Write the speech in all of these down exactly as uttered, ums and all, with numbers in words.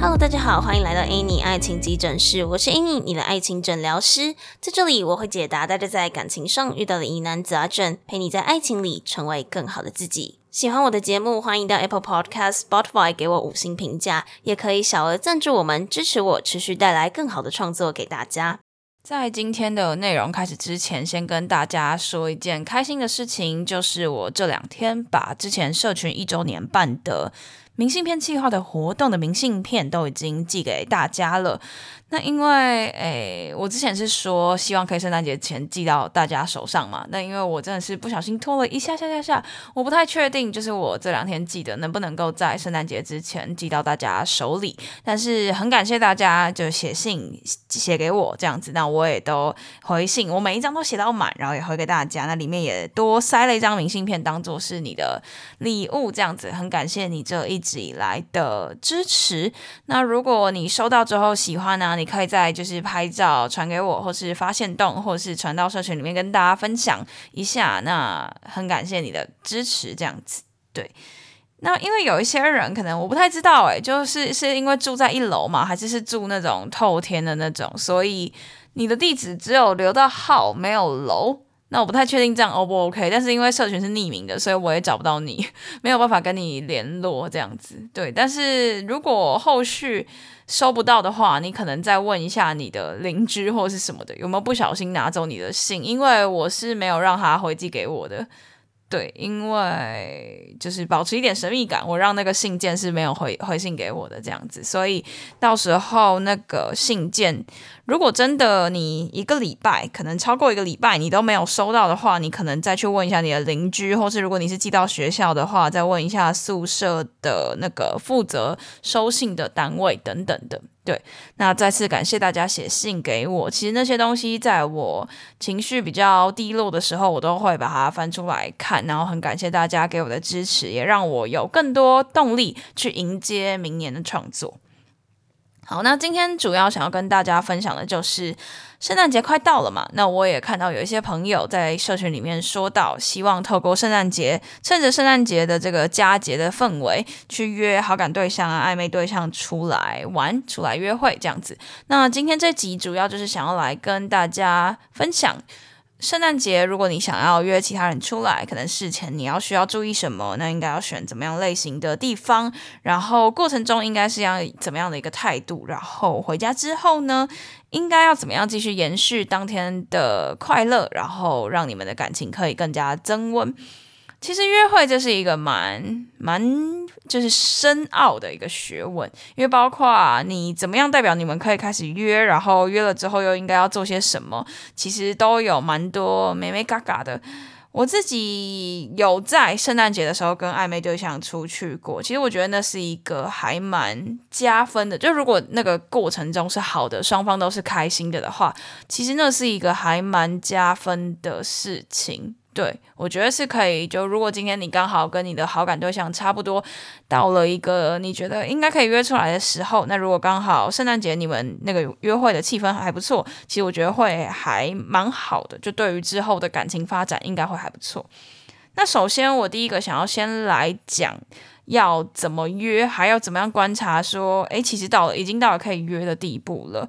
Hello， 大家好，欢迎来到 Annie 爱情急诊室，我是 Annie， 你的爱情诊疗师。在这里，我会解答大家在感情上遇到的疑难杂症，陪你在爱情里成为更好的自己。喜欢我的节目，欢迎到 Apple Podcast、Spotify 给我五星评价，也可以小额赞助我们，支持我持续带来更好的创作给大家。在今天的内容开始之前，先跟大家说一件开心的事情，就是我这两天把之前社群一周年办的明信片企划的活动的明信片都已经寄给大家了。那因为诶，我之前是说希望可以圣诞节前寄到大家手上嘛，那因为我真的是不小心拖了一下下下下，我不太确定就是我这两天寄的能不能够在圣诞节之前寄到大家手里，但是很感谢大家就写信写给我这样子，那我也都回信，我每一张都写到满，然后也回给大家，那里面也多塞了一张明信片当作是你的礼物这样子，很感谢你这一直以来的支持。那如果你收到之后喜欢啊，你可以再就是拍照传给我，或是发限动，或是传到社群里面跟大家分享一下，那很感谢你的支持这样子。对，那因为有一些人可能我不太知道耶、欸、就是是因为住在一楼嘛，还是是住那种透天的那种，所以你的地址只有留到号没有楼，那我不太确定这样 O 不 OK， 但是因为社群是匿名的，所以我也找不到你，没有办法跟你联络这样子。对，但是如果后续收不到的话，你可能再问一下你的邻居或是什么的，有没有不小心拿走你的信，因为我是没有让他回寄给我的。对，因为就是保持一点神秘感，我让那个信件是没有 回, 回信给我的这样子，所以到时候那个信件如果真的你一个礼拜可能超过一个礼拜你都没有收到的话，你可能再去问一下你的邻居，或是如果你是寄到学校的话，再问一下宿舍的那个负责收信的单位等等的。对，那再次感谢大家写信给我，其实那些东西在我情绪比较低落的时候我都会把它翻出来看，然后很感谢大家给我的支持，也让我有更多动力去迎接明年的创作。好，那今天主要想要跟大家分享的就是圣诞节快到了嘛，那我也看到有一些朋友在社群里面说到，希望透过圣诞节，趁着圣诞节的这个佳节的氛围，去约好感对象啊、暧昧对象出来玩、出来约会这样子。那今天这集主要就是想要来跟大家分享，圣诞节如果你想要约其他人出来，可能事前你要需要注意什么，那应该要选怎么样类型的地方，然后过程中应该是要怎么样的一个态度，然后回家之后呢应该要怎么样继续延续当天的快乐，然后让你们的感情可以更加增温。其实约会这是一个蛮蛮就是深奥的一个学问，因为包括你怎么样代表你们可以开始约，然后约了之后又应该要做些什么，其实都有蛮多眉眉嘎嘎的。我自己有在圣诞节的时候跟暧昧对象出去过，其实我觉得那是一个还蛮加分的，就如果那个过程中是好的，双方都是开心的的话，其实那是一个还蛮加分的事情。对，我觉得是可以，就如果今天你刚好跟你的好感对象差不多到了一个你觉得应该可以约出来的时候，那如果刚好圣诞节你们那个约会的气氛还不错，其实我觉得会还蛮好的，就对于之后的感情发展应该会还不错。那首先我第一个想要先来讲要怎么约，还要怎么样观察说诶，其实到了已经到了可以约的地步了，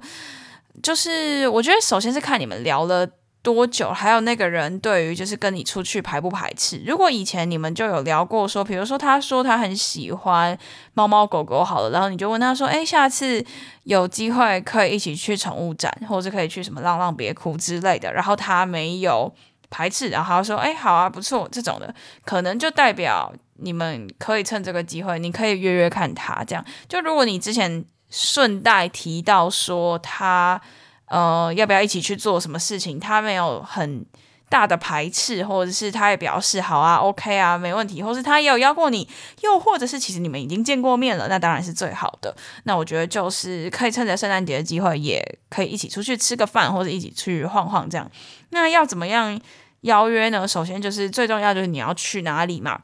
就是我觉得首先是看你们聊了多久，还有那个人对于就是跟你出去排不排斥。如果以前你们就有聊过说，比如说他说他很喜欢猫猫狗狗好了，然后你就问他说诶，下次有机会可以一起去宠物展，或是可以去什么浪浪别哭之类的，然后他没有排斥，然后他说诶，好啊不错，这种的可能就代表你们可以趁这个机会你可以约约看他这样。就如果你之前顺带提到说他呃，要不要一起去做什么事情，他没有很大的排斥，或者是他也表示好啊 OK 啊没问题，或是他也有邀过你，又或者是其实你们已经见过面了，那当然是最好的。那我觉得就是可以趁着圣诞节的机会，也可以一起出去吃个饭，或者一起去晃晃这样。那要怎么样邀约呢？首先就是最重要就是你要去哪里嘛，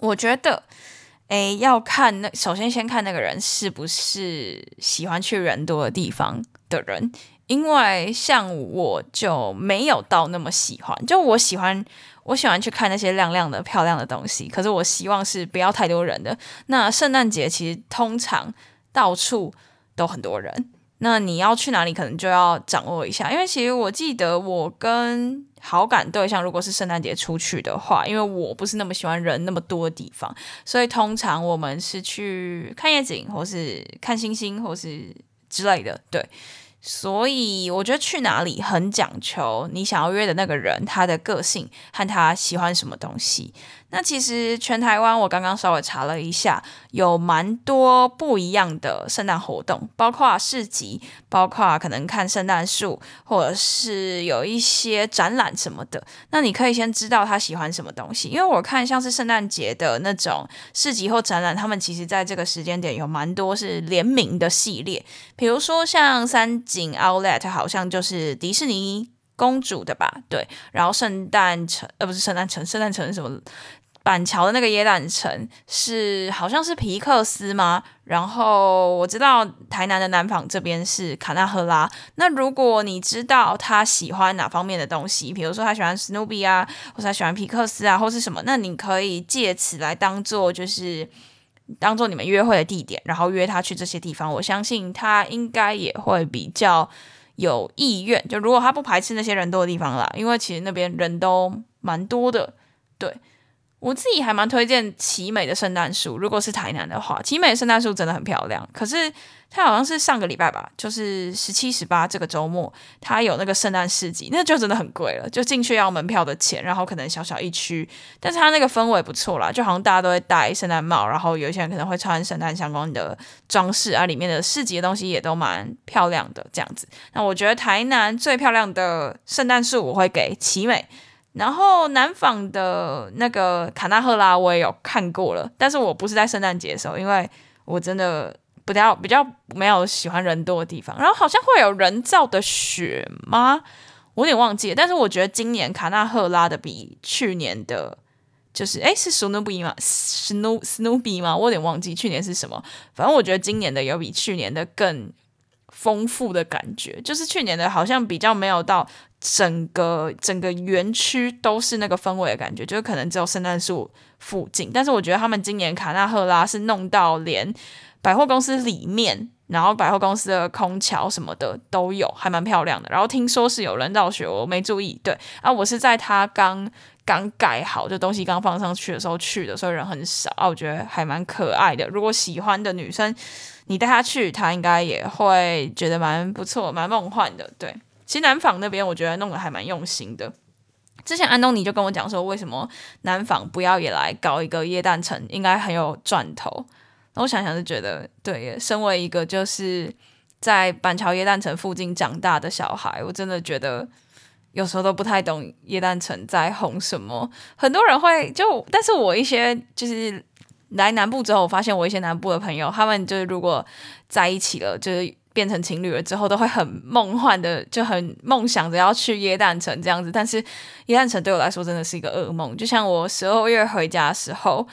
我觉得诶要看那首先先看那个人是不是喜欢去人多的地方的人，因为像我就没有到那么喜欢，就我喜欢我喜欢去看那些亮亮的漂亮的东西，可是我希望是不要太多人的。那圣诞节其实通常到处都很多人，那你要去哪里可能就要掌握一下，因为其实我记得我跟好感对象如果是圣诞节出去的话，因为我不是那么喜欢人那么多的地方，所以通常我们是去看夜景或是看星星或是之类的。对，所以我觉得去哪里很讲求你想要约的那个人他的个性和他喜欢什么东西。那其实全台湾我刚刚稍微查了一下，有蛮多不一样的圣诞活动，包括市集，包括可能看圣诞树，或者是有一些展览什么的。那你可以先知道他喜欢什么东西，因为我看像是圣诞节的那种市集或展览，他们其实在这个时间点有蛮多是联名的系列，比如说像三井 Outlet 好像就是迪士尼公主的吧，对，然后圣诞城呃不是圣诞城圣诞城什么板桥的那个耶诞城是好像是皮克斯吗？然后我知道台南的南纺这边是卡纳赫拉。那如果你知道他喜欢哪方面的东西，比如说他喜欢 Snoopy 啊，或是他喜欢皮克斯啊，或是什么，那你可以借此来当做就是当做你们约会的地点，然后约他去这些地方。我相信他应该也会比较有意愿，就如果他不排斥那些人多的地方啦，因为其实那边人都蛮多的。对，我自己还蛮推荐奇美的圣诞树，如果是台南的话，奇美的圣诞树真的很漂亮。可是它好像是上个礼拜吧，就是十七、十八这个周末，它有那个圣诞市集，那就真的很贵了，就进去要门票的钱，然后可能小小一区，但是它那个氛围不错啦，就好像大家都会戴圣诞帽，然后有一些人可能会穿圣诞相关的装饰啊，里面的市集的东西也都蛮漂亮的这样子。那我觉得台南最漂亮的圣诞树我会给奇美。然后南纺的那个卡纳赫拉我也有看过了，但是我不是在圣诞节的时候，因为我真的比较比较没有喜欢人多的地方。然后好像会有人造的雪吗？我有点忘记了。但是我觉得今年卡纳赫拉的比去年的，就是哎是 Snoopy 吗 Snoopy 吗？我有点忘记去年是什么。反正我觉得今年的有比去年的更丰富的感觉，就是去年的好像比较没有到整个整个园区都是那个氛围的感觉，就是可能只有圣诞树附近。但是我觉得他们今年卡纳赫拉是弄到连百货公司里面，然后百货公司的空桥什么的都有，还蛮漂亮的。然后听说是有人造雪，我没注意。对啊，我是在它刚刚盖好，就东西刚放上去的时候去的，所以人很少啊，我觉得还蛮可爱的。如果喜欢的女生，你带她去，她应该也会觉得蛮不错、蛮梦幻的。对。其实南纺那边我觉得弄得还蛮用心的，之前安东尼就跟我讲说为什么南纺不要也来搞一个耶诞城，应该很有赚头。那我想想就觉得对耶，身为一个就是在板桥耶诞城附近长大的小孩，我真的觉得有时候都不太懂耶诞城在红什么。很多人会就但是我一些就是来南部之后，我发现我一些南部的朋友，他们就是如果在一起了，就是变成情侣了之后，都会很梦幻的，就很梦想着要去耶诞城这样子。但是耶诞城对我来说真的是一个噩梦，就像我十二月回家的时候，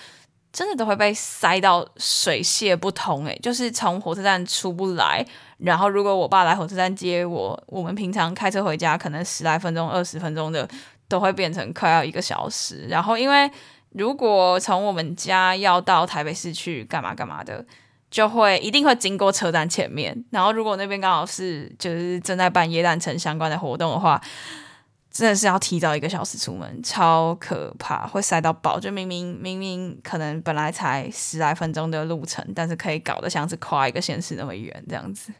真的都会被塞到水泄不通、欸、就是从火车站出不来。然后如果我爸来火车站接我，我们平常开车回家可能十来分钟、二十分钟的，都会变成快要一个小时。然后因为如果从我们家要到台北市去干嘛干嘛的，就会一定会经过车站前面，然后如果那边刚好是就是正在办耶诞城相关的活动的话，真的是要提早一个小时出门，超可怕，会塞到爆。就明明明明可能本来才十来分钟的路程，但是可以搞得像是跨一个县市那么远这样子。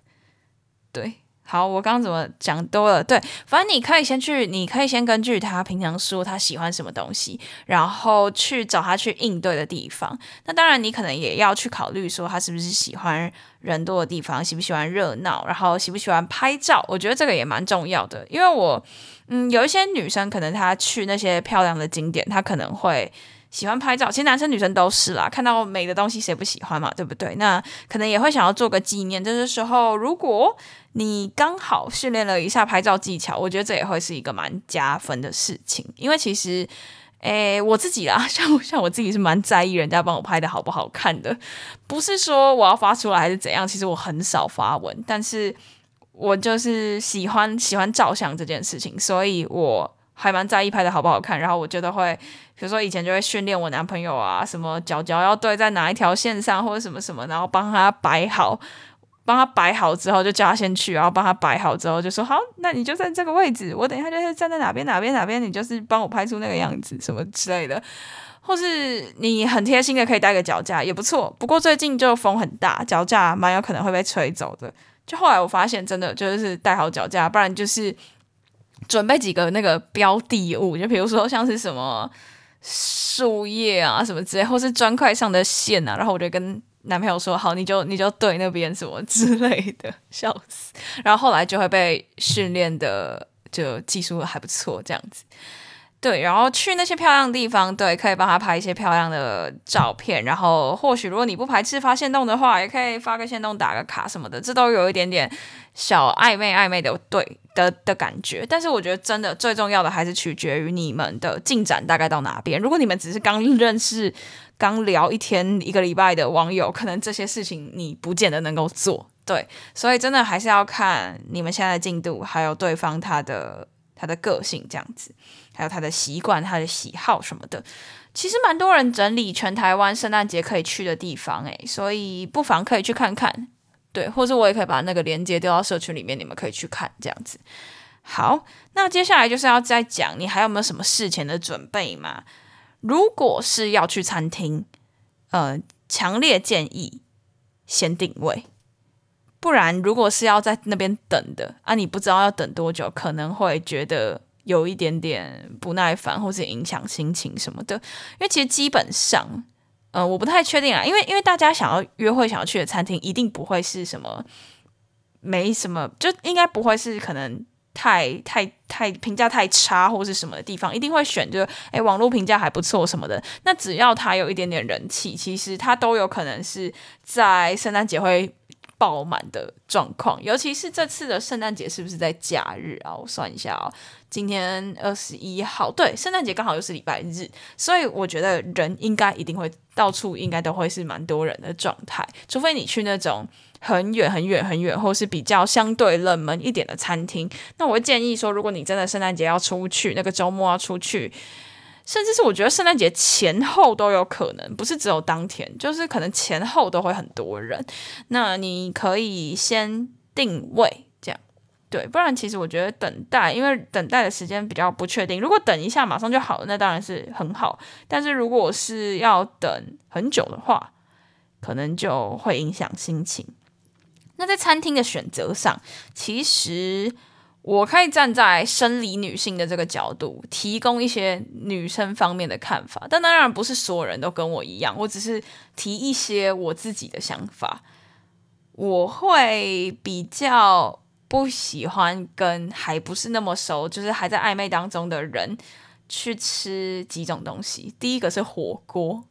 对，好，我刚刚怎么讲多了？对，反正你可以先去，你可以先根据他平常说他喜欢什么东西，然后去找他去应对的地方。那当然，你可能也要去考虑说他是不是喜欢人多的地方，喜不喜欢热闹，然后喜不喜欢拍照。我觉得这个也蛮重要的，因为我，嗯，有一些女生可能她去那些漂亮的景点，她可能会喜欢拍照，其实男生女生都是啦，看到美的东西谁不喜欢嘛，对不对？那可能也会想要做个纪念。这个时候如果你刚好训练了一下拍照技巧，我觉得这也会是一个蛮加分的事情。因为其实诶，我自己啦，像像我自己是蛮在意人家帮我拍的好不好看的，不是说我要发出来还是怎样，其实我很少发文，但是我就是喜欢喜欢照相这件事情，所以我还蛮在意拍的好不好看，然后我觉得会比如说以前就会训练我男朋友啊，什么脚脚要对在哪一条线上或者什么什么，然后帮他摆好，帮他摆好之后就叫他先去，然后帮他摆好之后就说好，那你就在这个位置，我等一下就是站在哪边哪边哪边，你就是帮我拍出那个样子什么之类的，或是你很贴心的可以带个脚架也不错，不过最近就风很大，脚架蛮有可能会被吹走的，就后来我发现真的就是带好脚架，不然就是准备几个那个标的物，就比如说像是什么树叶啊什么之类，或是砖块上的线啊，然后我就跟男朋友说好，你就你就对那边什么之类的，笑死。然后后来就会被训练的就技术还不错这样子，对，然后去那些漂亮的地方，对，可以帮他拍一些漂亮的照片，然后或许如果你不排斥发限动的话，也可以发个限动打个卡什么的，这都有一点点小暧昧暧昧的对 的, 的感觉，但是我觉得真的最重要的还是取决于你们的进展大概到哪边，如果你们只是刚认识刚聊一天一个礼拜的网友，可能这些事情你不见得能够做，对，所以真的还是要看你们现在的进度，还有对方他的他的个性这样子，还有他的习惯他的喜好什么的，其实蛮多人整理全台湾圣诞节可以去的地方耶，所以不妨可以去看看，对，或者我也可以把那个连结丢到社群里面，你们可以去看这样子。好，那接下来就是要再讲你还有没有什么事前的准备嘛，如果是要去餐厅，呃，强烈建议先定位，不然如果是要在那边等的啊，你不知道要等多久，可能会觉得有一点点不耐烦，或是影响心情什么的。因为其实基本上，呃，我不太确定啦，因为因为大家想要约会想要去的餐厅，一定不会是什么没什么，就应该不会是可能太太太评价太差或是什么的地方，一定会选就哎网络评价还不错什么的。那只要它有一点点人气，其实它都有可能是在圣诞节会爆满的状况，尤其是这次的圣诞节是不是在假日啊？我算一下啊、哦，今天二十一号，对，圣诞节刚好又是礼拜日，所以我觉得人应该一定会到处应该都会是蛮多人的状态，除非你去那种很远很远很远或是比较相对冷门一点的餐厅。那我会建议说，如果你真的圣诞节要出去，那个周末要出去，甚至是我觉得圣诞节前后都有可能，不是只有当天，就是可能前后都会很多人，那你可以先定位这样，对，不然其实我觉得等待，因为等待的时间比较不确定，如果等一下马上就好了，那当然是很好，但是如果是要等很久的话，可能就会影响心情。那在餐厅的选择上，其实我可以站在生理女性的这个角度提供一些女生方面的看法，但当然不是所有人都跟我一样，我只是提一些我自己的想法。我会比较不喜欢跟还不是那么熟，就是还在暧昧当中的人去吃几种东西。第一个是火锅，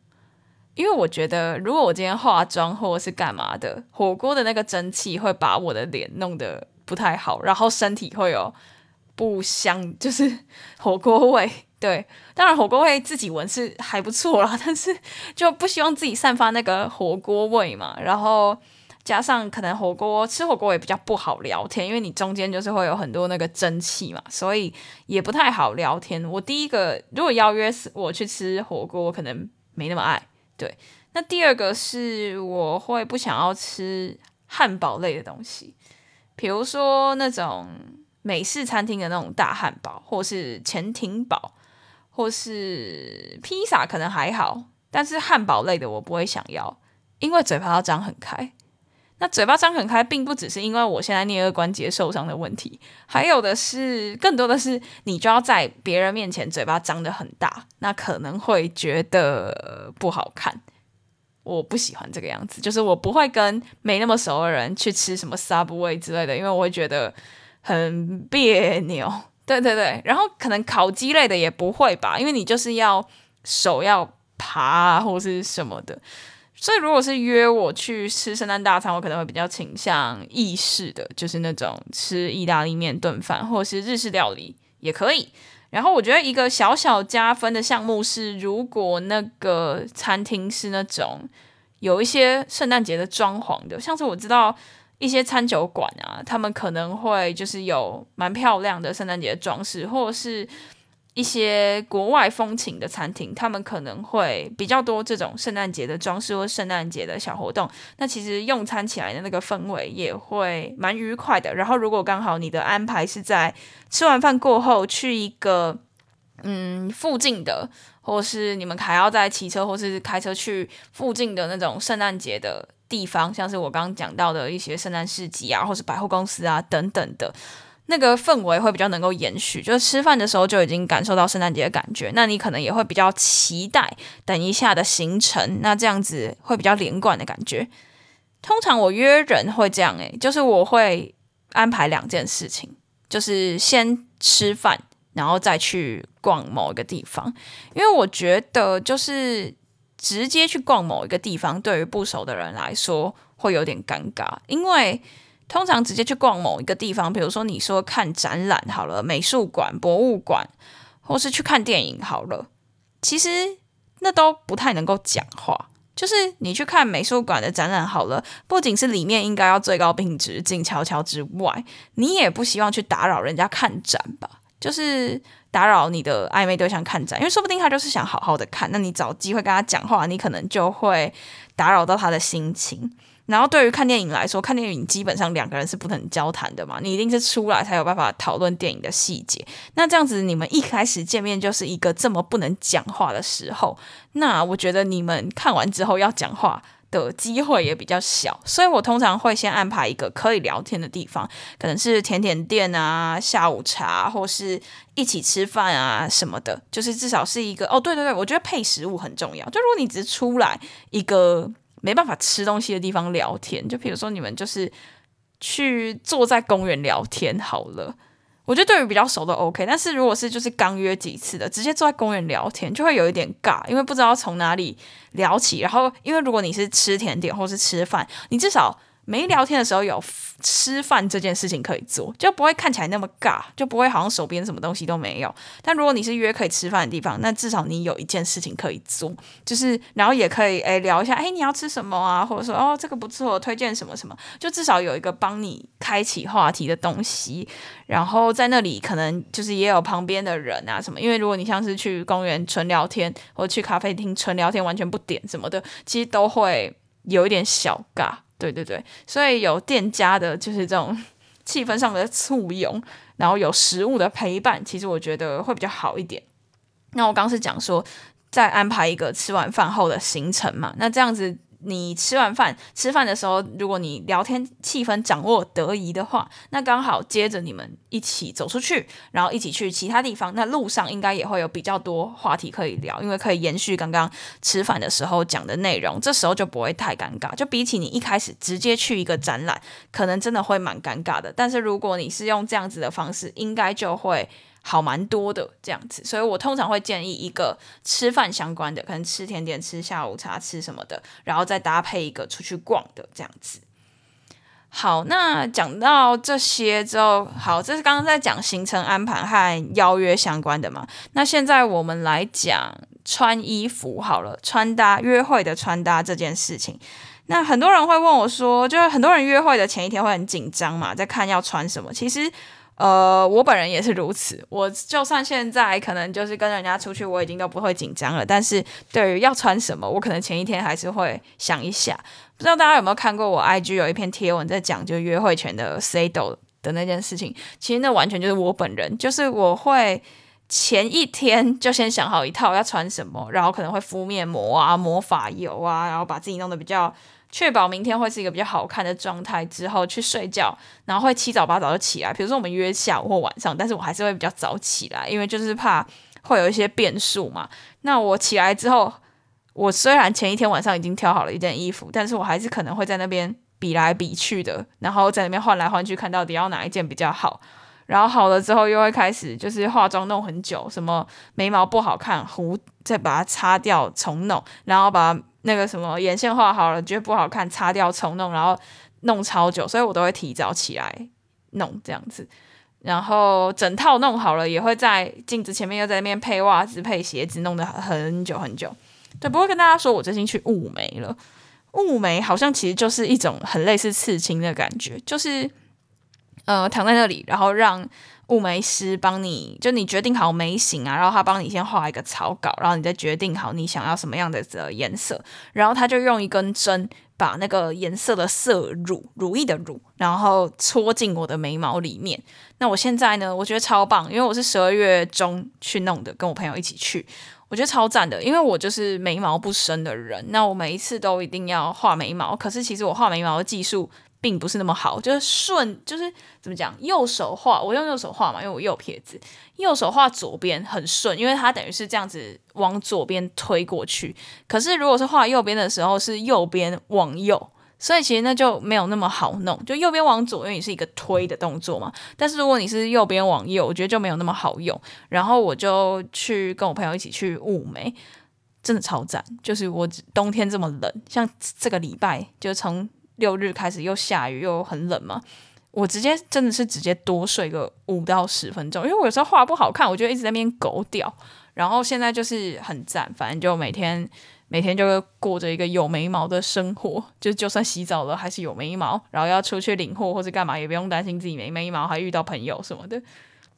因为我觉得如果我今天化妆或者是干嘛的，火锅的那个蒸汽会把我的脸弄得不太好，然后身体会有不香，就是火锅味，对，当然火锅味自己闻是还不错啦，但是就不希望自己散发那个火锅味嘛，然后加上可能火锅吃火锅也比较不好聊天，因为你中间就是会有很多那个蒸汽嘛，所以也不太好聊天。我第一个如果邀约我去吃火锅，我可能没那么爱，对。那第二个是我会不想要吃汉堡类的东西，比如说那种美式餐厅的那种大汉堡，或是潜艇堡，或是披萨可能还好，但是汉堡类的我不会想要，因为嘴巴要张很开。那嘴巴张很开并不只是因为我现在颞颌关节受伤的问题，还有的是更多的是你就要在别人面前嘴巴张得很大，那可能会觉得不好看，我不喜欢这个样子，就是我不会跟没那么熟的人去吃什么 Subway 之类的，因为我会觉得很别扭，对对对。然后可能烤鸡类的也不会吧，因为你就是要手要爬或是什么的，所以如果是约我去吃圣诞大餐，我可能会比较倾向意式的，就是那种吃意大利面炖饭或是日式料理也可以。然后我觉得一个小小加分的项目是，如果那个餐厅是那种有一些圣诞节的装潢的，像是我知道一些餐酒馆啊，他们可能会就是有蛮漂亮的圣诞节装饰，或者是一些国外风情的餐厅，他们可能会比较多这种圣诞节的装饰或圣诞节的小活动，那其实用餐起来的那个氛围也会蛮愉快的。然后如果刚好你的安排是在吃完饭过后去一个嗯附近的，或是你们还要再骑车或是开车去附近的那种圣诞节的地方，像是我刚刚讲到的一些圣诞市集啊，或是百货公司啊等等的，那个氛围会比较能够延续，就是吃饭的时候就已经感受到圣诞节的感觉，那你可能也会比较期待等一下的行程，那这样子会比较连贯的感觉。通常我约人会这样欸，就是我会安排两件事情，就是先吃饭，然后再去逛某一个地方，因为我觉得就是直接去逛某一个地方，对于不熟的人来说会有点尴尬，因为通常直接去逛某一个地方，比如说你说看展览好了，美术馆、博物馆，或是去看电影好了，其实那都不太能够讲话。就是你去看美术馆的展览好了，不仅是里面应该要最高品质、静悄悄之外，你也不希望去打扰人家看展吧，就是打扰你的暧昧对象看展，因为说不定他就是想好好的看，那你找机会跟他讲话，你可能就会打扰到他的心情。然后对于看电影来说，看电影基本上两个人是不能交谈的嘛，你一定是出来才有办法讨论电影的细节，那这样子你们一开始见面就是一个这么不能讲话的时候，那我觉得你们看完之后要讲话的机会也比较小，所以我通常会先安排一个可以聊天的地方，可能是甜点店啊、下午茶，或是一起吃饭啊什么的，就是至少是一个哦，对对对，我觉得配食物很重要，就如果你只是出来一个没办法吃东西的地方聊天，就比如说你们就是去坐在公园聊天好了，我觉得对于比较熟的 OK， 但是如果是就是刚约几次的，直接坐在公园聊天就会有一点尬，因为不知道从哪里聊起，然后因为如果你是吃甜点或是吃饭，你至少没聊天的时候有吃饭这件事情可以做，就不会看起来那么尬，就不会好像手边什么东西都没有。但如果你是约可以吃饭的地方，那至少你有一件事情可以做，就是然后也可以诶聊一下，诶你要吃什么啊，或者说哦这个不错，推荐什么什么，就至少有一个帮你开启话题的东西。然后在那里可能就是也有旁边的人啊什么，因为如果你像是去公园纯聊天，或者去咖啡厅纯聊天完全不点什么的，其实都会有一点小尬。对对对，所以有店家的就是这种气氛上的簇拥，然后有食物的陪伴，其实我觉得会比较好一点。那我刚是讲说再安排一个吃完饭后的行程嘛，那这样子你吃完饭吃饭的时候，如果你聊天气氛掌握得宜的话，那刚好接着你们一起走出去，然后一起去其他地方，那路上应该也会有比较多话题可以聊，因为可以延续刚刚吃饭的时候讲的内容，这时候就不会太尴尬，就比起你一开始直接去一个展览可能真的会蛮尴尬的，但是如果你是用这样子的方式应该就会好蛮多的这样子。所以我通常会建议一个吃饭相关的，可能吃甜点、吃下午茶、吃什么的，然后再搭配一个出去逛的这样子。好，那讲到这些之后，好，这是刚刚在讲行程安排和邀约相关的嘛，那现在我们来讲穿衣服好了，穿搭，约会的穿搭这件事情。那很多人会问我说，就是很多人约会的前一天会很紧张嘛，在看要穿什么，其实呃，我本人也是如此，我就算现在可能就是跟人家出去我已经都不会紧张了，但是对于要穿什么我可能前一天还是会想一下。不知道大家有没有看过我 I G 有一篇贴文在讲就是约会前的 Sado 的那件事情，其实那完全就是我本人，就是我会前一天就先想好一套要穿什么，然后可能会敷面膜啊、抹发油啊，然后把自己弄得比较确保明天会是一个比较好看的状态，之后去睡觉，然后会七早八早就起来。比如说我们约下午或晚上，但是我还是会比较早起来，因为就是怕会有一些变数嘛。那我起来之后，我虽然前一天晚上已经挑好了一件衣服，但是我还是可能会在那边比来比去的，然后在那边换来换去，看到底要哪一件比较好。然后好了之后又会开始就是化妆弄很久，什么眉毛不好看，糊再把它擦掉重弄，然后把那个什么眼线画好了觉得不好看，擦掉重弄，然后弄超久，所以我都会提早起来弄这样子。然后整套弄好了也会在镜子前面又在那边配袜子配鞋子，弄得很久很久。对，不过跟大家说我最近去雾眉了，雾眉好像其实就是一种很类似刺青的感觉，就是呃躺在那里，然后让雾眉师帮你，就你决定好眉形啊，然后他帮你先画一个草稿，然后你再决定好你想要什么样的颜色，然后他就用一根针把那个颜色的色乳乳液的乳然后戳进我的眉毛里面。那我现在呢，我觉得超棒，因为我是十二月中去弄的，跟我朋友一起去，我觉得超赞的，因为我就是眉毛不深的人，那我每一次都一定要画眉毛，可是其实我画眉毛的技术并不是那么好，就是顺，就是怎么讲，右手画，我用右手画嘛，因为我右撇子，右手画左边很顺，因为它等于是这样子往左边推过去，可是如果是画右边的时候，是右边往右，所以其实那就没有那么好弄，就右边往左，因为你是一个推的动作嘛，但是如果你是右边往右，我觉得就没有那么好用。然后我就去跟我朋友一起去雾眉，真的超赞，就是我冬天这么冷，像这个礼拜就从六日开始又下雨又很冷嘛，我直接真的是直接多睡个五到十分钟，因为我有时候画不好看，我就一直在那边狗掉，然后现在就是很赞，反正就每天每天就过着一个有眉毛的生活，就就算洗澡了还是有眉毛，然后要出去领货或是干嘛也不用担心自己没眉毛，还遇到朋友什么的，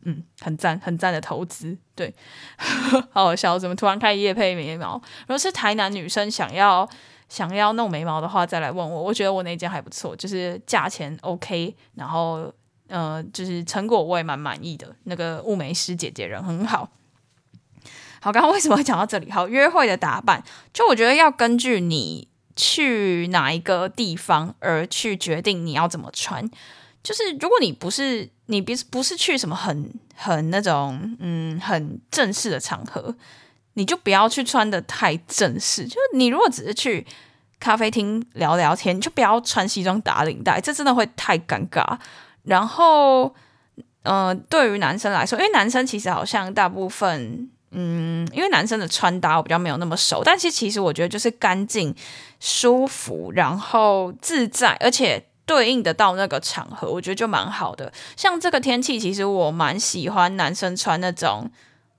嗯，很赞很赞的投资，对，好好笑，怎么突然开业配眉毛？如果是台南女生想要想要弄眉毛的话，再来问我，我觉得我那间还不错，就是价钱 OK， 然后呃，就是成果我也蛮满意的，那个雾眉师姐姐人很好。好，刚刚为什么会讲到这里？好，约会的打扮，就我觉得要根据你去哪一个地方而去决定你要怎么穿。就是如果你不是你不是去什么很很那种嗯很正式的场合，你就不要去穿得太正式。就你如果只是去咖啡厅聊聊天，你就不要穿西装打领带，这真的会太尴尬。然后，呃，对于男生来说，因为男生其实好像大部分。嗯，因为男生的穿搭我比较没有那么熟，但是其实我觉得就是干净舒服然后自在，而且对应得到那个场合，我觉得就蛮好的。像这个天气其实我蛮喜欢男生穿那种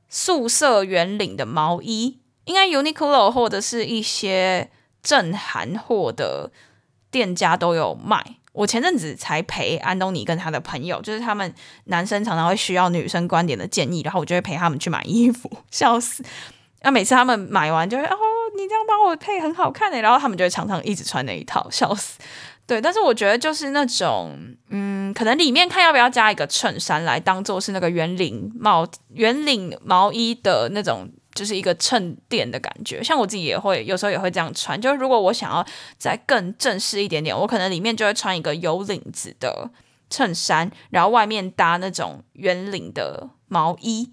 素色圆领的毛衣，应该 UNIQLO 或者是一些正韩货的店家都有卖。我前阵子才陪安东尼跟他的朋友，就是他们男生常常会需要女生观点的建议，然后我就会陪他们去买衣服，笑死。那、啊、每次他们买完就会哦，你这样帮我配很好看耶，然后他们就会常常一直穿那一套，笑死。对，但是我觉得就是那种嗯，可能里面看要不要加一个衬衫来当做是那个圆领帽、圆领毛衣的那种。就是一个衬垫的感觉，像我自己也会有时候也会这样穿，就是如果我想要再更正式一点点，我可能里面就会穿一个有领子的衬衫，然后外面搭那种圆领的毛衣。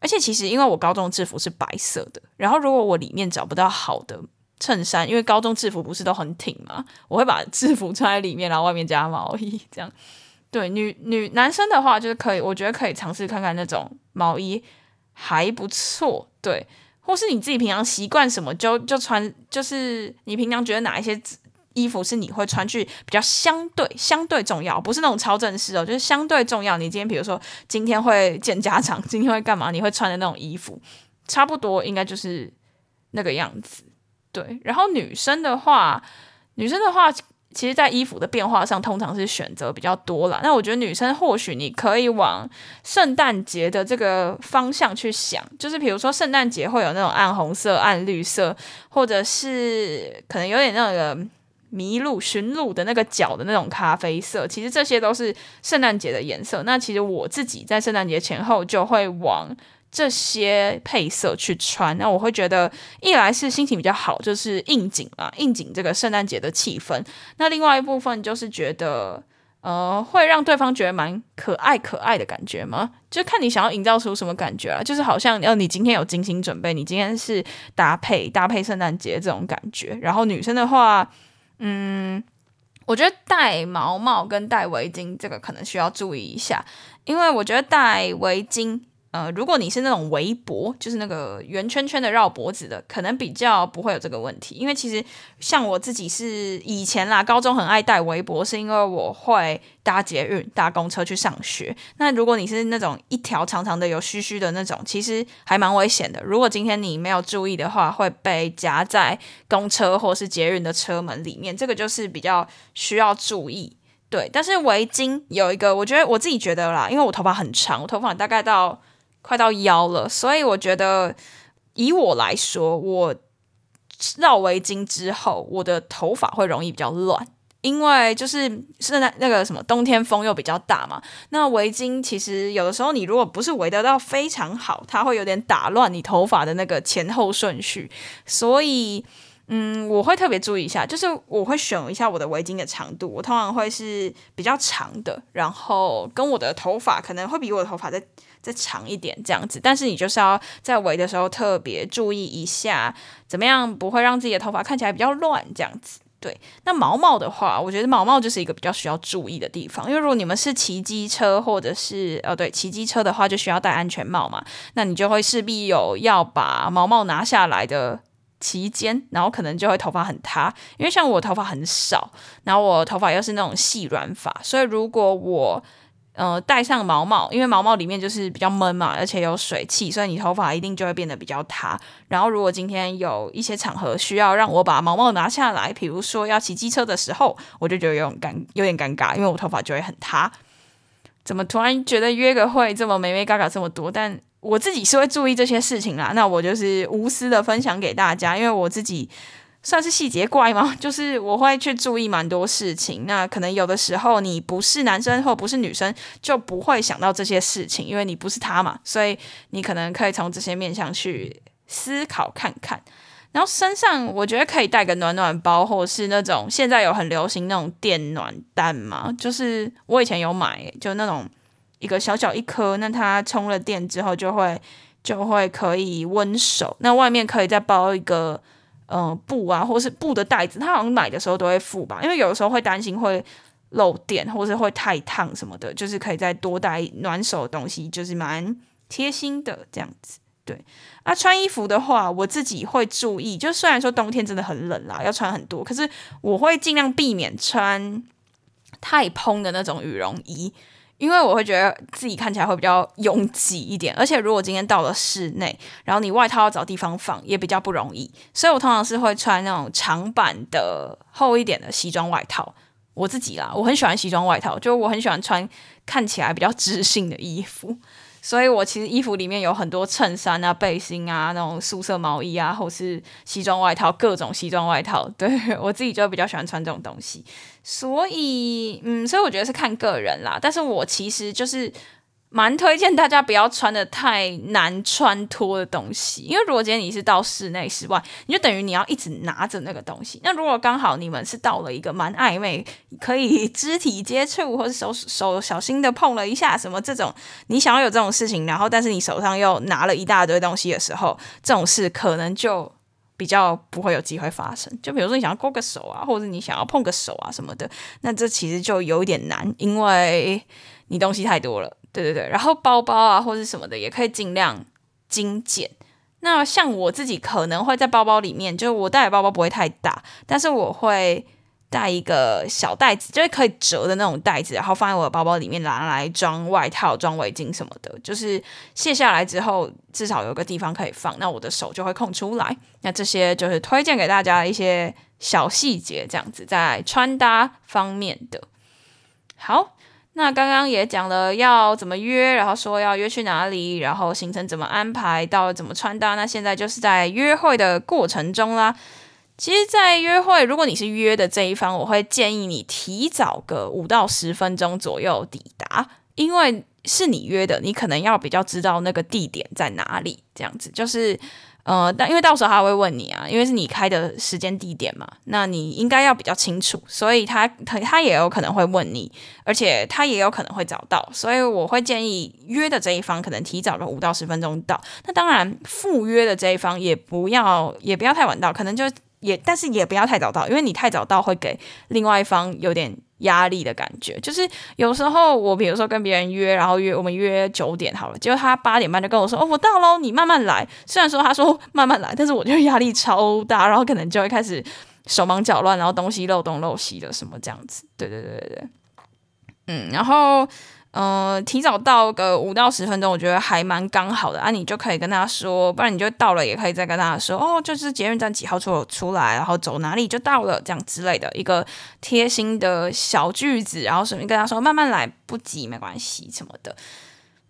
而且其实因为我高中制服是白色的，然后如果我里面找不到好的衬衫，因为高中制服不是都很挺嘛，我会把制服穿在里面，然后外面加毛衣这样。对，女女男生的话就是可以，我觉得可以尝试看看那种毛衣还不错，对，或是你自己平常习惯什么就就穿，就是你平常觉得哪一些衣服是你会穿去比较相对相对重要，不是那种超正式哦，就是相对重要。你今天比如说今天会见家长，今天会干嘛，你会穿的那种衣服，差不多应该就是那个样子，对。然后女生的话，女生的话。其实在衣服的变化上通常是选择比较多啦，那我觉得女生或许你可以往圣诞节的这个方向去想，就是比如说圣诞节会有那种暗红色、暗绿色，或者是可能有点那个麋鹿驯鹿的那个角的那种咖啡色，其实这些都是圣诞节的颜色。那其实我自己在圣诞节前后就会往这些配色去穿，那我会觉得一来是心情比较好，就是应景嘛，应景这个圣诞节的气氛。那另外一部分就是觉得呃，会让对方觉得蛮可爱可爱的感觉嘛，就看你想要营造出什么感觉啊，就是好像、呃、你今天有精心准备，你今天是搭配搭配圣诞节这种感觉。然后女生的话，嗯，我觉得戴毛帽跟戴围巾这个可能需要注意一下，因为我觉得戴围巾呃，如果你是那种围脖，就是那个圆圈圈的绕脖子的，可能比较不会有这个问题。因为其实像我自己是以前啦，高中很爱戴围脖，是因为我会搭捷运搭公车去上学。那如果你是那种一条长长的有须须的那种，其实还蛮危险的。如果今天你没有注意的话，会被夹在公车或是捷运的车门里面，这个就是比较需要注意。对，但是围巾有一个，我觉得我自己觉得啦，因为我头发很长，我头发大概到快到腰了，所以我觉得以我来说，我绕围巾之后，我的头发会容易比较乱，因为就是是那个什么冬天风又比较大嘛。那围巾其实有的时候你如果不是围得到非常好，它会有点打乱你头发的那个前后顺序，所以。嗯，我会特别注意一下，就是我会选一下我的围巾的长度，我通常会是比较长的，然后跟我的头发可能会比我的头发再再长一点这样子。但是你就是要在围的时候特别注意一下，怎么样不会让自己的头发看起来比较乱这样子。对，那毛毛的话，我觉得毛毛就是一个比较需要注意的地方，因为如果你们是骑机车或者是呃、哦、对，骑机车的话就需要戴安全帽嘛，那你就会势必有要把毛毛拿下来的。期间，然后可能就会头发很塌，因为像我头发很少，然后我头发又是那种细软发，所以如果我呃戴上毛毛，因为毛毛里面就是比较闷嘛，而且有水汽，所以你头发一定就会变得比较塌。然后如果今天有一些场合需要让我把毛毛拿下来，比如说要骑机车的时候，我就觉得有点尴有点尴尬，因为我头发就会很塌。怎么突然觉得约个会这么眉眉嘎嘎这么多？但我自己是会注意这些事情啦，那我就是无私的分享给大家，因为我自己算是细节怪嘛，就是我会去注意蛮多事情。那可能有的时候你不是男生或不是女生就不会想到这些事情，因为你不是他嘛，所以你可能可以从这些面向去思考看看。然后身上我觉得可以带个暖暖包，或是那种现在有很流行那种电暖蛋嘛，就是我以前有买，就那种一个小小一颗，那它充了电之后就会就会可以温手，那外面可以再包一个呃布啊，或是布的袋子，它好像买的时候都会附吧，因为有的时候会担心会漏电或是会太烫什么的，就是可以再多带暖手的东西，就是蛮贴心的这样子。对啊，穿衣服的话我自己会注意，就虽然说冬天真的很冷啦，要穿很多，可是我会尽量避免穿太蓬的那种羽绒衣，因为我会觉得自己看起来会比较拥挤一点，而且如果今天到了室内，然后你外套要找地方放也比较不容易，所以我通常是会穿那种长版的厚一点的西装外套。我自己啦，我很喜欢西装外套，就我很喜欢穿看起来比较知性的衣服，所以我其实衣服里面有很多衬衫啊、背心啊、那种素色毛衣啊，或是西装外套，各种西装外套。对，我自己就比较喜欢穿这种东西，所以嗯，所以我觉得是看个人啦。但是我其实就是蛮推荐大家不要穿的太难穿脱的东西，因为如果今天你是到室内室外，你就等于你要一直拿着那个东西。那如果刚好你们是到了一个蛮暧昧，可以肢体接触或是手手小心的碰了一下什么这种，你想要有这种事情，然后但是你手上又拿了一大堆东西的时候，这种事可能就比较不会有机会发生。就比如说你想要勾个手啊，或者你想要碰个手啊什么的，那这其实就有一点难，因为你东西太多了。对对对，然后包包啊或是什么的也可以尽量精简。那像我自己可能会在包包里面，就是我带的包包不会太大，但是我会带一个小袋子，就是可以折的那种袋子，然后放在我的包包里面，拿来装外套、装围巾什么的，就是卸下来之后至少有个地方可以放，那我的手就会空出来。那这些就是推荐给大家一些小细节这样子，在穿搭方面的。好，那刚刚也讲了要怎么约，然后说要约去哪里，然后行程怎么安排，到怎么穿搭，那现在就是在约会的过程中啦。其实在约会，如果你是约的这一方，我会建议你提早个五到十分钟左右抵达，因为是你约的，你可能要比较知道那个地点在哪里这样子，就是呃，但因为到时候他会问你啊，因为是你开的时间地点嘛，那你应该要比较清楚，所以他他也有可能会问你，而且他也有可能会找到，所以我会建议约的这一方可能提早个五到十分钟到。那当然，赴约的这一方也不要也不要太晚到，可能就也但是也不要太早到，因为你太早到会给另外一方有点压力的感觉。就是有时候我比如说跟别人约，然后约我们约九点好了，结果他八点半就跟我说哦我到咯你慢慢来，虽然说他说慢慢来，但是我就压力超大，然后可能就会开始手忙脚乱，然后东西漏东漏西的什么这样子。对对对对对，嗯，然后呃，提早到个五到十分钟，我觉得还蛮刚好的啊。你就可以跟他说，不然你就到了也可以再跟他说，哦，就是捷运站几号出出来，然后走哪里就到了，这样之类的一个贴心的小句子，然后顺便跟他说慢慢来，不急，没关系什么的。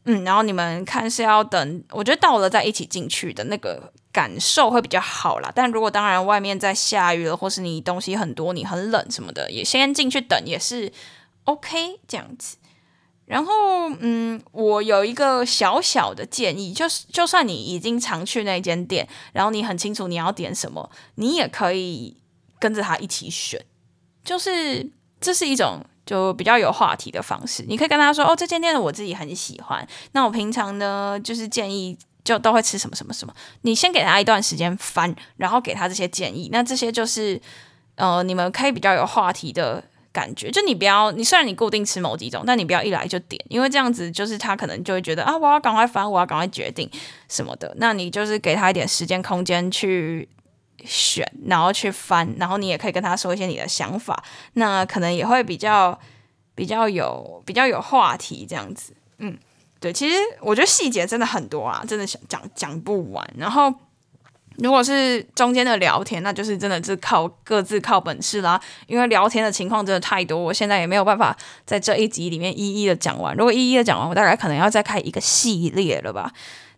嗯，然后你们看是要等，我觉得到了再一起进去的那个感受会比较好啦。但如果当然外面在下雨了，或是你东西很多，你很冷什么的，也先进去等也是 OK 这样子。然后嗯，我有一个小小的建议，就是就算你已经常去那间店，然后你很清楚你要点什么，你也可以跟着他一起选，就是这是一种就比较有话题的方式。你可以跟他说哦，这间店我自己很喜欢，那我平常呢就是建议就都会吃什么什么什么，你先给他一段时间翻，然后给他这些建议，那这些就是呃，你们可以比较有话题的感觉。就你不要，你虽然你固定吃某几种，但你不要一来就点，因为这样子就是他可能就会觉得啊，我要赶快翻，我要赶快决定什么的。那你就是给他一点时间空间去选，然后去翻，然后你也可以跟他说一些你的想法，那可能也会比较比较有比较有话题这样子。嗯，对，其实我觉得细节真的很多啊，真的讲讲不完。然后如果是中间的聊天，那就是真的是靠各自靠本事啦，因为聊天的情况真的太多，我现在也没有办法在这一集里面一一的讲完。如果一一的讲完，我大概可能要再开一个系列了吧，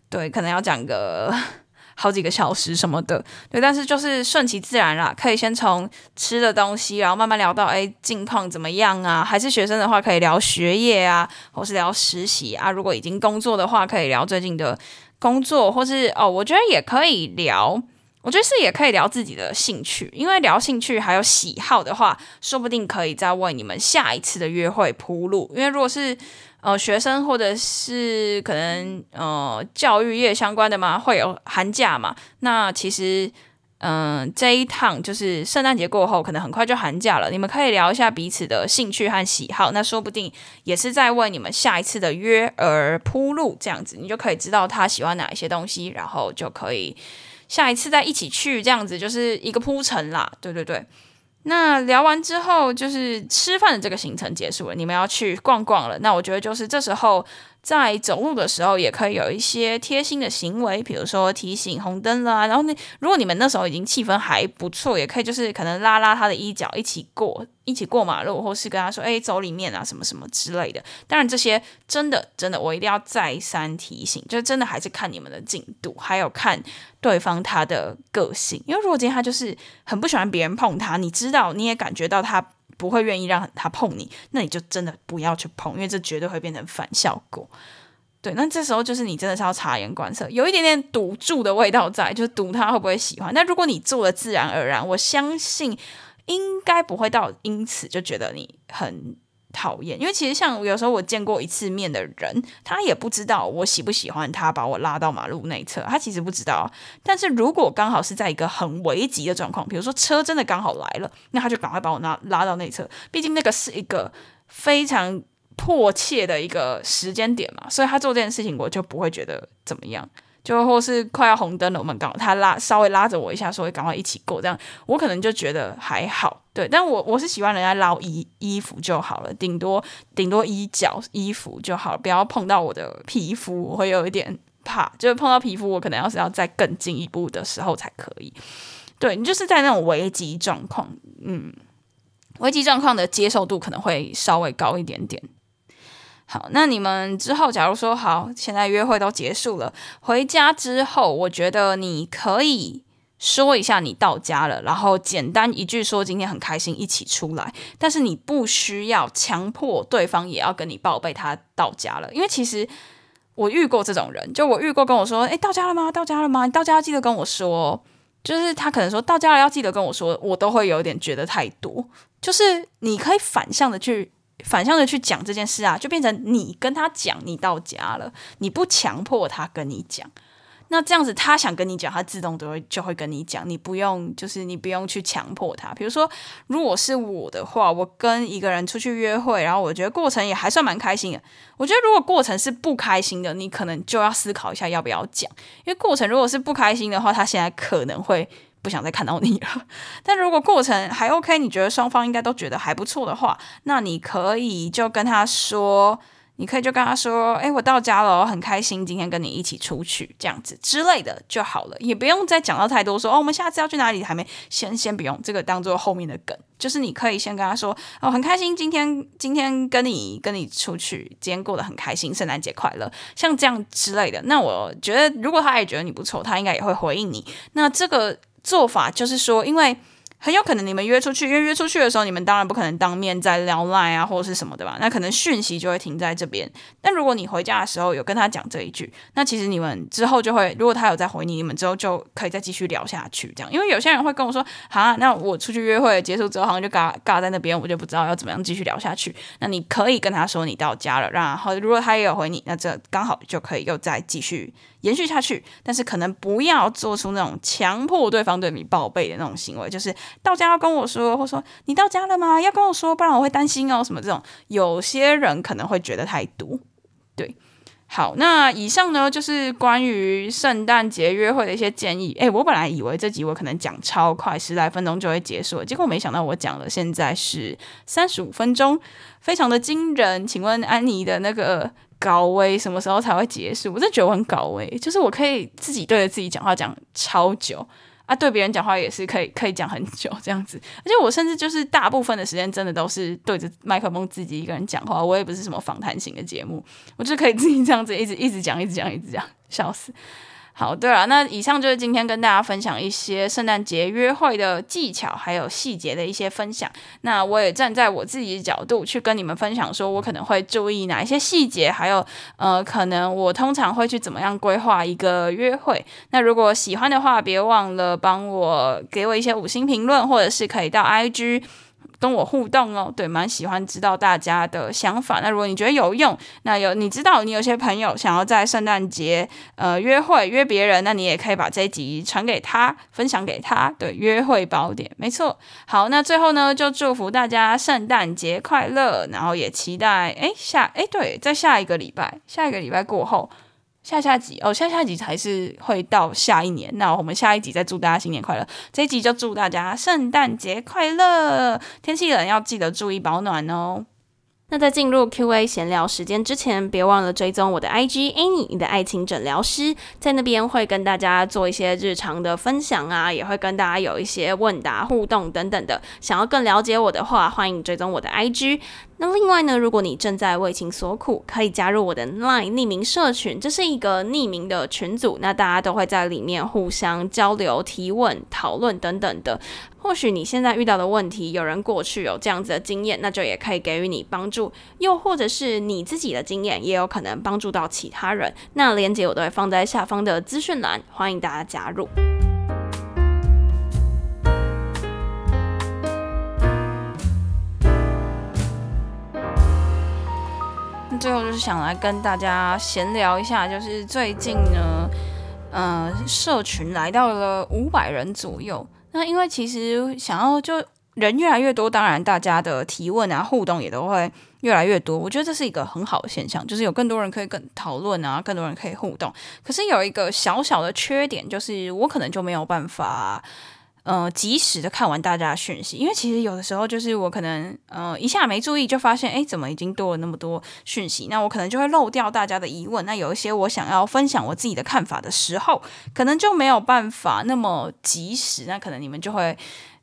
对，可能要讲个好几个小时什么的。对，但是就是顺其自然啦，可以先从吃的东西，然后慢慢聊到哎近况怎么样啊，还是学生的话可以聊学业啊，或是聊实习啊，如果已经工作的话可以聊最近的工作，或是哦，我觉得也可以聊，我觉得是也可以聊自己的兴趣，因为聊兴趣还有喜好的话，说不定可以再为你们下一次的约会铺路。因为如果是呃学生或者是可能呃教育业相关的嘛，会有寒假嘛，那其实嗯、呃、这一趟就是圣诞节过后，可能很快就寒假了，你们可以聊一下彼此的兴趣和喜好，那说不定也是在为你们下一次的约而铺路，这样子你就可以知道他喜欢哪一些东西，然后就可以下一次再一起去，这样子就是一个铺陈啦。对对对，那聊完之后就是吃饭的这个行程结束了，你们要去逛逛了，那我觉得就是这时候在走路的时候也可以有一些贴心的行为，比如说提醒红灯啦，然后你如果你们那时候已经气氛还不错，也可以就是可能拉拉他的衣角一起过一起过马路，或是跟他说哎走里面啊什么什么之类的。当然这些真的真的我一定要再三提醒，就是真的还是看你们的进度，还有看对方他的个性。因为如果今天他就是很不喜欢别人碰他，你知道你也感觉到他不会愿意让他碰你，那你就真的不要去碰，因为这绝对会变成反效果。对，那这时候就是你真的是要察言观色，有一点点赌注的味道在，就是赌他会不会喜欢。那如果你做的自然而然，我相信应该不会到因此就觉得你很讨厌，因为其实像有时候我见过一次面的人，他也不知道我喜不喜欢他把我拉到马路那一侧，他其实不知道。但是如果刚好是在一个很危急的状况，比如说车真的刚好来了，那他就赶快把我拉拉到那一侧，毕竟那个是一个非常迫切的一个时间点嘛，所以他做这件事情我就不会觉得怎么样。就或是快要红灯了，我们刚好他拉稍微拉着我一下说赶快一起过，这样我可能就觉得还好。对，但我我是喜欢人家捞衣衣服就好了，顶多顶多衣角衣服就好了，不要碰到我的皮肤，我会有一点怕，就是碰到皮肤我可能要是要再更进一步的时候才可以。对，你就是在那种危急状况，嗯，危急状况的接受度可能会稍微高一点点。好，那你们之后假如说好现在约会都结束了，回家之后我觉得你可以说一下你到家了，然后简单一句说今天很开心一起出来，但是你不需要强迫对方也要跟你报备他到家了。因为其实我遇过这种人，就我遇过跟我说诶到家了吗到家了吗你到家要记得跟我说，就是他可能说到家了要记得跟我说，我都会有点觉得太多，就是你可以反向的去反向的去讲这件事啊，就变成你跟他讲你到家了，你不强迫他跟你讲。那这样子他想跟你讲，他自动都会就会跟你讲，你不用就是你不用去强迫他。比如说如果是我的话，我跟一个人出去约会，然后我觉得过程也还算蛮开心的，我觉得如果过程是不开心的，你可能就要思考一下要不要讲，因为过程如果是不开心的话，他现在可能会不想再看到你了。但如果过程还 OK， 你觉得双方应该都觉得还不错的话，那你可以就跟他说，你可以就跟他说，哎、欸，我到家了，很开心今天跟你一起出去，这样子之类的就好了，也不用再讲到太多说，哦，我们下次要去哪里，还没，先先不用，这个当做后面的梗，就是你可以先跟他说，哦，很开心今天今天跟你跟你出去，今天过得很开心，圣诞节快乐，像这样之类的。那我觉得如果他也觉得你不错，他应该也会回应你。那这个做法就是说，因为很有可能你们约出去，因为约出去的时候，你们当然不可能当面在聊 LINE 啊，或者是什么的吧，那可能讯息就会停在这边。但如果你回家的时候有跟他讲这一句，那其实你们之后就会，如果他有再回你，你们之后就可以再继续聊下去这样。因为有些人会跟我说，哈，那我出去约会结束之后好像就尬尬在那边，我就不知道要怎么样继续聊下去。那你可以跟他说你到家了，然后如果他也有回你，那这刚好就可以又再继续延续下去。但是可能不要做出那种强迫对方对你报备的那种行为，就是到家要跟我说，或说你到家了吗？要跟我说，不然我会担心哦，什么这种。有些人可能会觉得太多，对。好，那以上呢就是关于圣诞节约会的一些建议。诶，我本来以为这集我可能讲超快，十来分钟就会结束了，结果没想到我讲了现在是三十五分钟，非常的惊人。请问安妮的那个高危什么时候才会结束？我真的觉得我很高危，就是我可以自己对着自己讲话讲超久啊，对别人讲话也是可以可以讲很久这样子，而且我甚至就是大部分的时间真的都是对着麦克风自己一个人讲话，我也不是什么访谈型的节目，我就可以自己这样子一直一直讲一直讲一直讲，笑死。好，对了，那以上就是今天跟大家分享一些圣诞节约会的技巧还有细节的一些分享。那我也站在我自己的角度去跟你们分享说我可能会注意哪一些细节，还有呃，可能我通常会去怎么样规划一个约会。那如果喜欢的话，别忘了帮我给我一些五星评论，或者是可以到 I G跟我互动哦，对，蛮喜欢知道大家的想法。那如果你觉得有用，那有你知道你有些朋友想要在圣诞节呃约会约别人，那你也可以把这一集传给他，分享给他，对，约会宝典，没错。好，那最后呢就祝福大家圣诞节快乐，然后也期待哎下哎对，在下一个礼拜，下一个礼拜过后。下下集哦，下下集才是会到下一年，那我们下一集再祝大家新年快乐，这一集就祝大家圣诞节快乐，天气冷要记得注意保暖哦。那在进入 Q A 闲聊时间之前，别忘了追踪我的 I G Annie 你的爱情诊疗师，在那边会跟大家做一些日常的分享啊，也会跟大家有一些问答互动等等的，想要更了解我的话，欢迎追踪我的 I G。 那另外呢，如果你正在为情所苦，可以加入我的 LINE 匿名社群，这是一个匿名的群组，那大家都会在里面互相交流提问讨论等等的，或许你现在遇到的问题有人过去有这样子的经验，那就也可以给予你帮助，又或者是你自己的经验也有可能帮助到其他人，那连结我都会放在下方的资讯栏，欢迎大家加入。最后就是想来跟大家闲聊一下，就是最近呢呃，社群来到了五百人左右，那因为其实想要就人越来越多，当然大家的提问啊互动也都会越来越多，我觉得这是一个很好的现象，就是有更多人可以更讨论啊，更多人可以互动。可是有一个小小的缺点，就是我可能就没有办法呃及时的看完大家的讯息，因为其实有的时候就是我可能呃一下没注意就发现，哎，怎么已经多了那么多讯息，那我可能就会漏掉大家的疑问，那有一些我想要分享我自己的看法的时候，可能就没有办法那么及时，那可能你们就会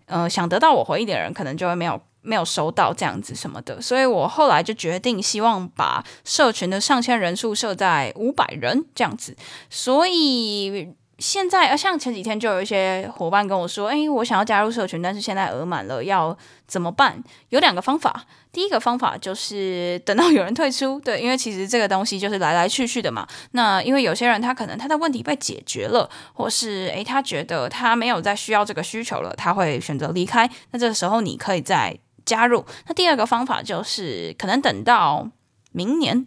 呃想得到我回应的人可能就会没有没有收到这样子什么的，所以我后来就决定希望把社群的上限人数设在五百人这样子。所以现在像前几天就有一些伙伴跟我说，诶，我想要加入社群，但是现在额满了要怎么办？有两个方法，第一个方法就是等到有人退出，对，因为其实这个东西就是来来去去的嘛，那因为有些人他可能他的问题被解决了，或是诶他觉得他没有再需要这个需求了，他会选择离开，那这时候你可以再加入。那第二个方法就是可能等到明年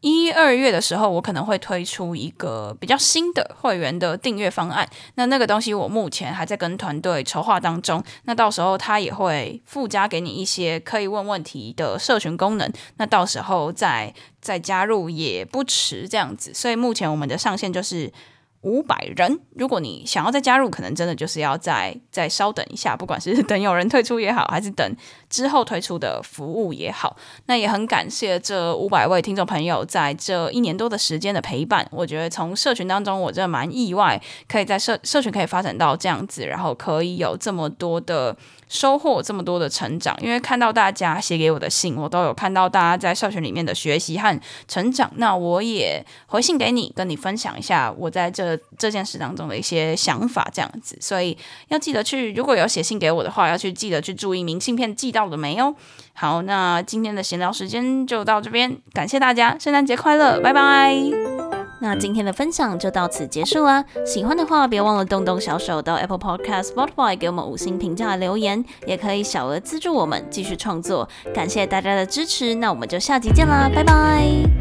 一二月的时候我可能会推出一个比较新的会员的订阅方案，那那个东西我目前还在跟团队筹划当中，那到时候它也会附加给你一些可以问问题的社群功能，那到时候再再加入也不迟这样子，所以目前我们的上限就是五百人，如果你想要再加入可能真的就是要再再稍等一下，不管是等有人退出也好，还是等之后推出的服务也好。那也很感谢这五百位听众朋友在这一年多的时间的陪伴，我觉得从社群当中我真的蛮意外可以在 社, 社群可以发展到这样子，然后可以有这么多的收获，这么多的成长，因为看到大家写给我的信，我都有看到大家在社群里面的学习和成长，那我也回信给你，跟你分享一下我在这这件事当中的一些想法这样子，所以要记得去，如果有写信给我的话，要去记得去注意明信片寄到了没哦。好，那今天的闲聊时间就到这边，感谢大家，圣诞节快乐，拜拜。那今天的分享就到此结束啦，喜欢的话别忘了动动小手到 Apple Podcast、Spotify 给我们五星评价留言，也可以小额资助我们继续创作，感谢大家的支持，那我们就下集见啦，拜拜。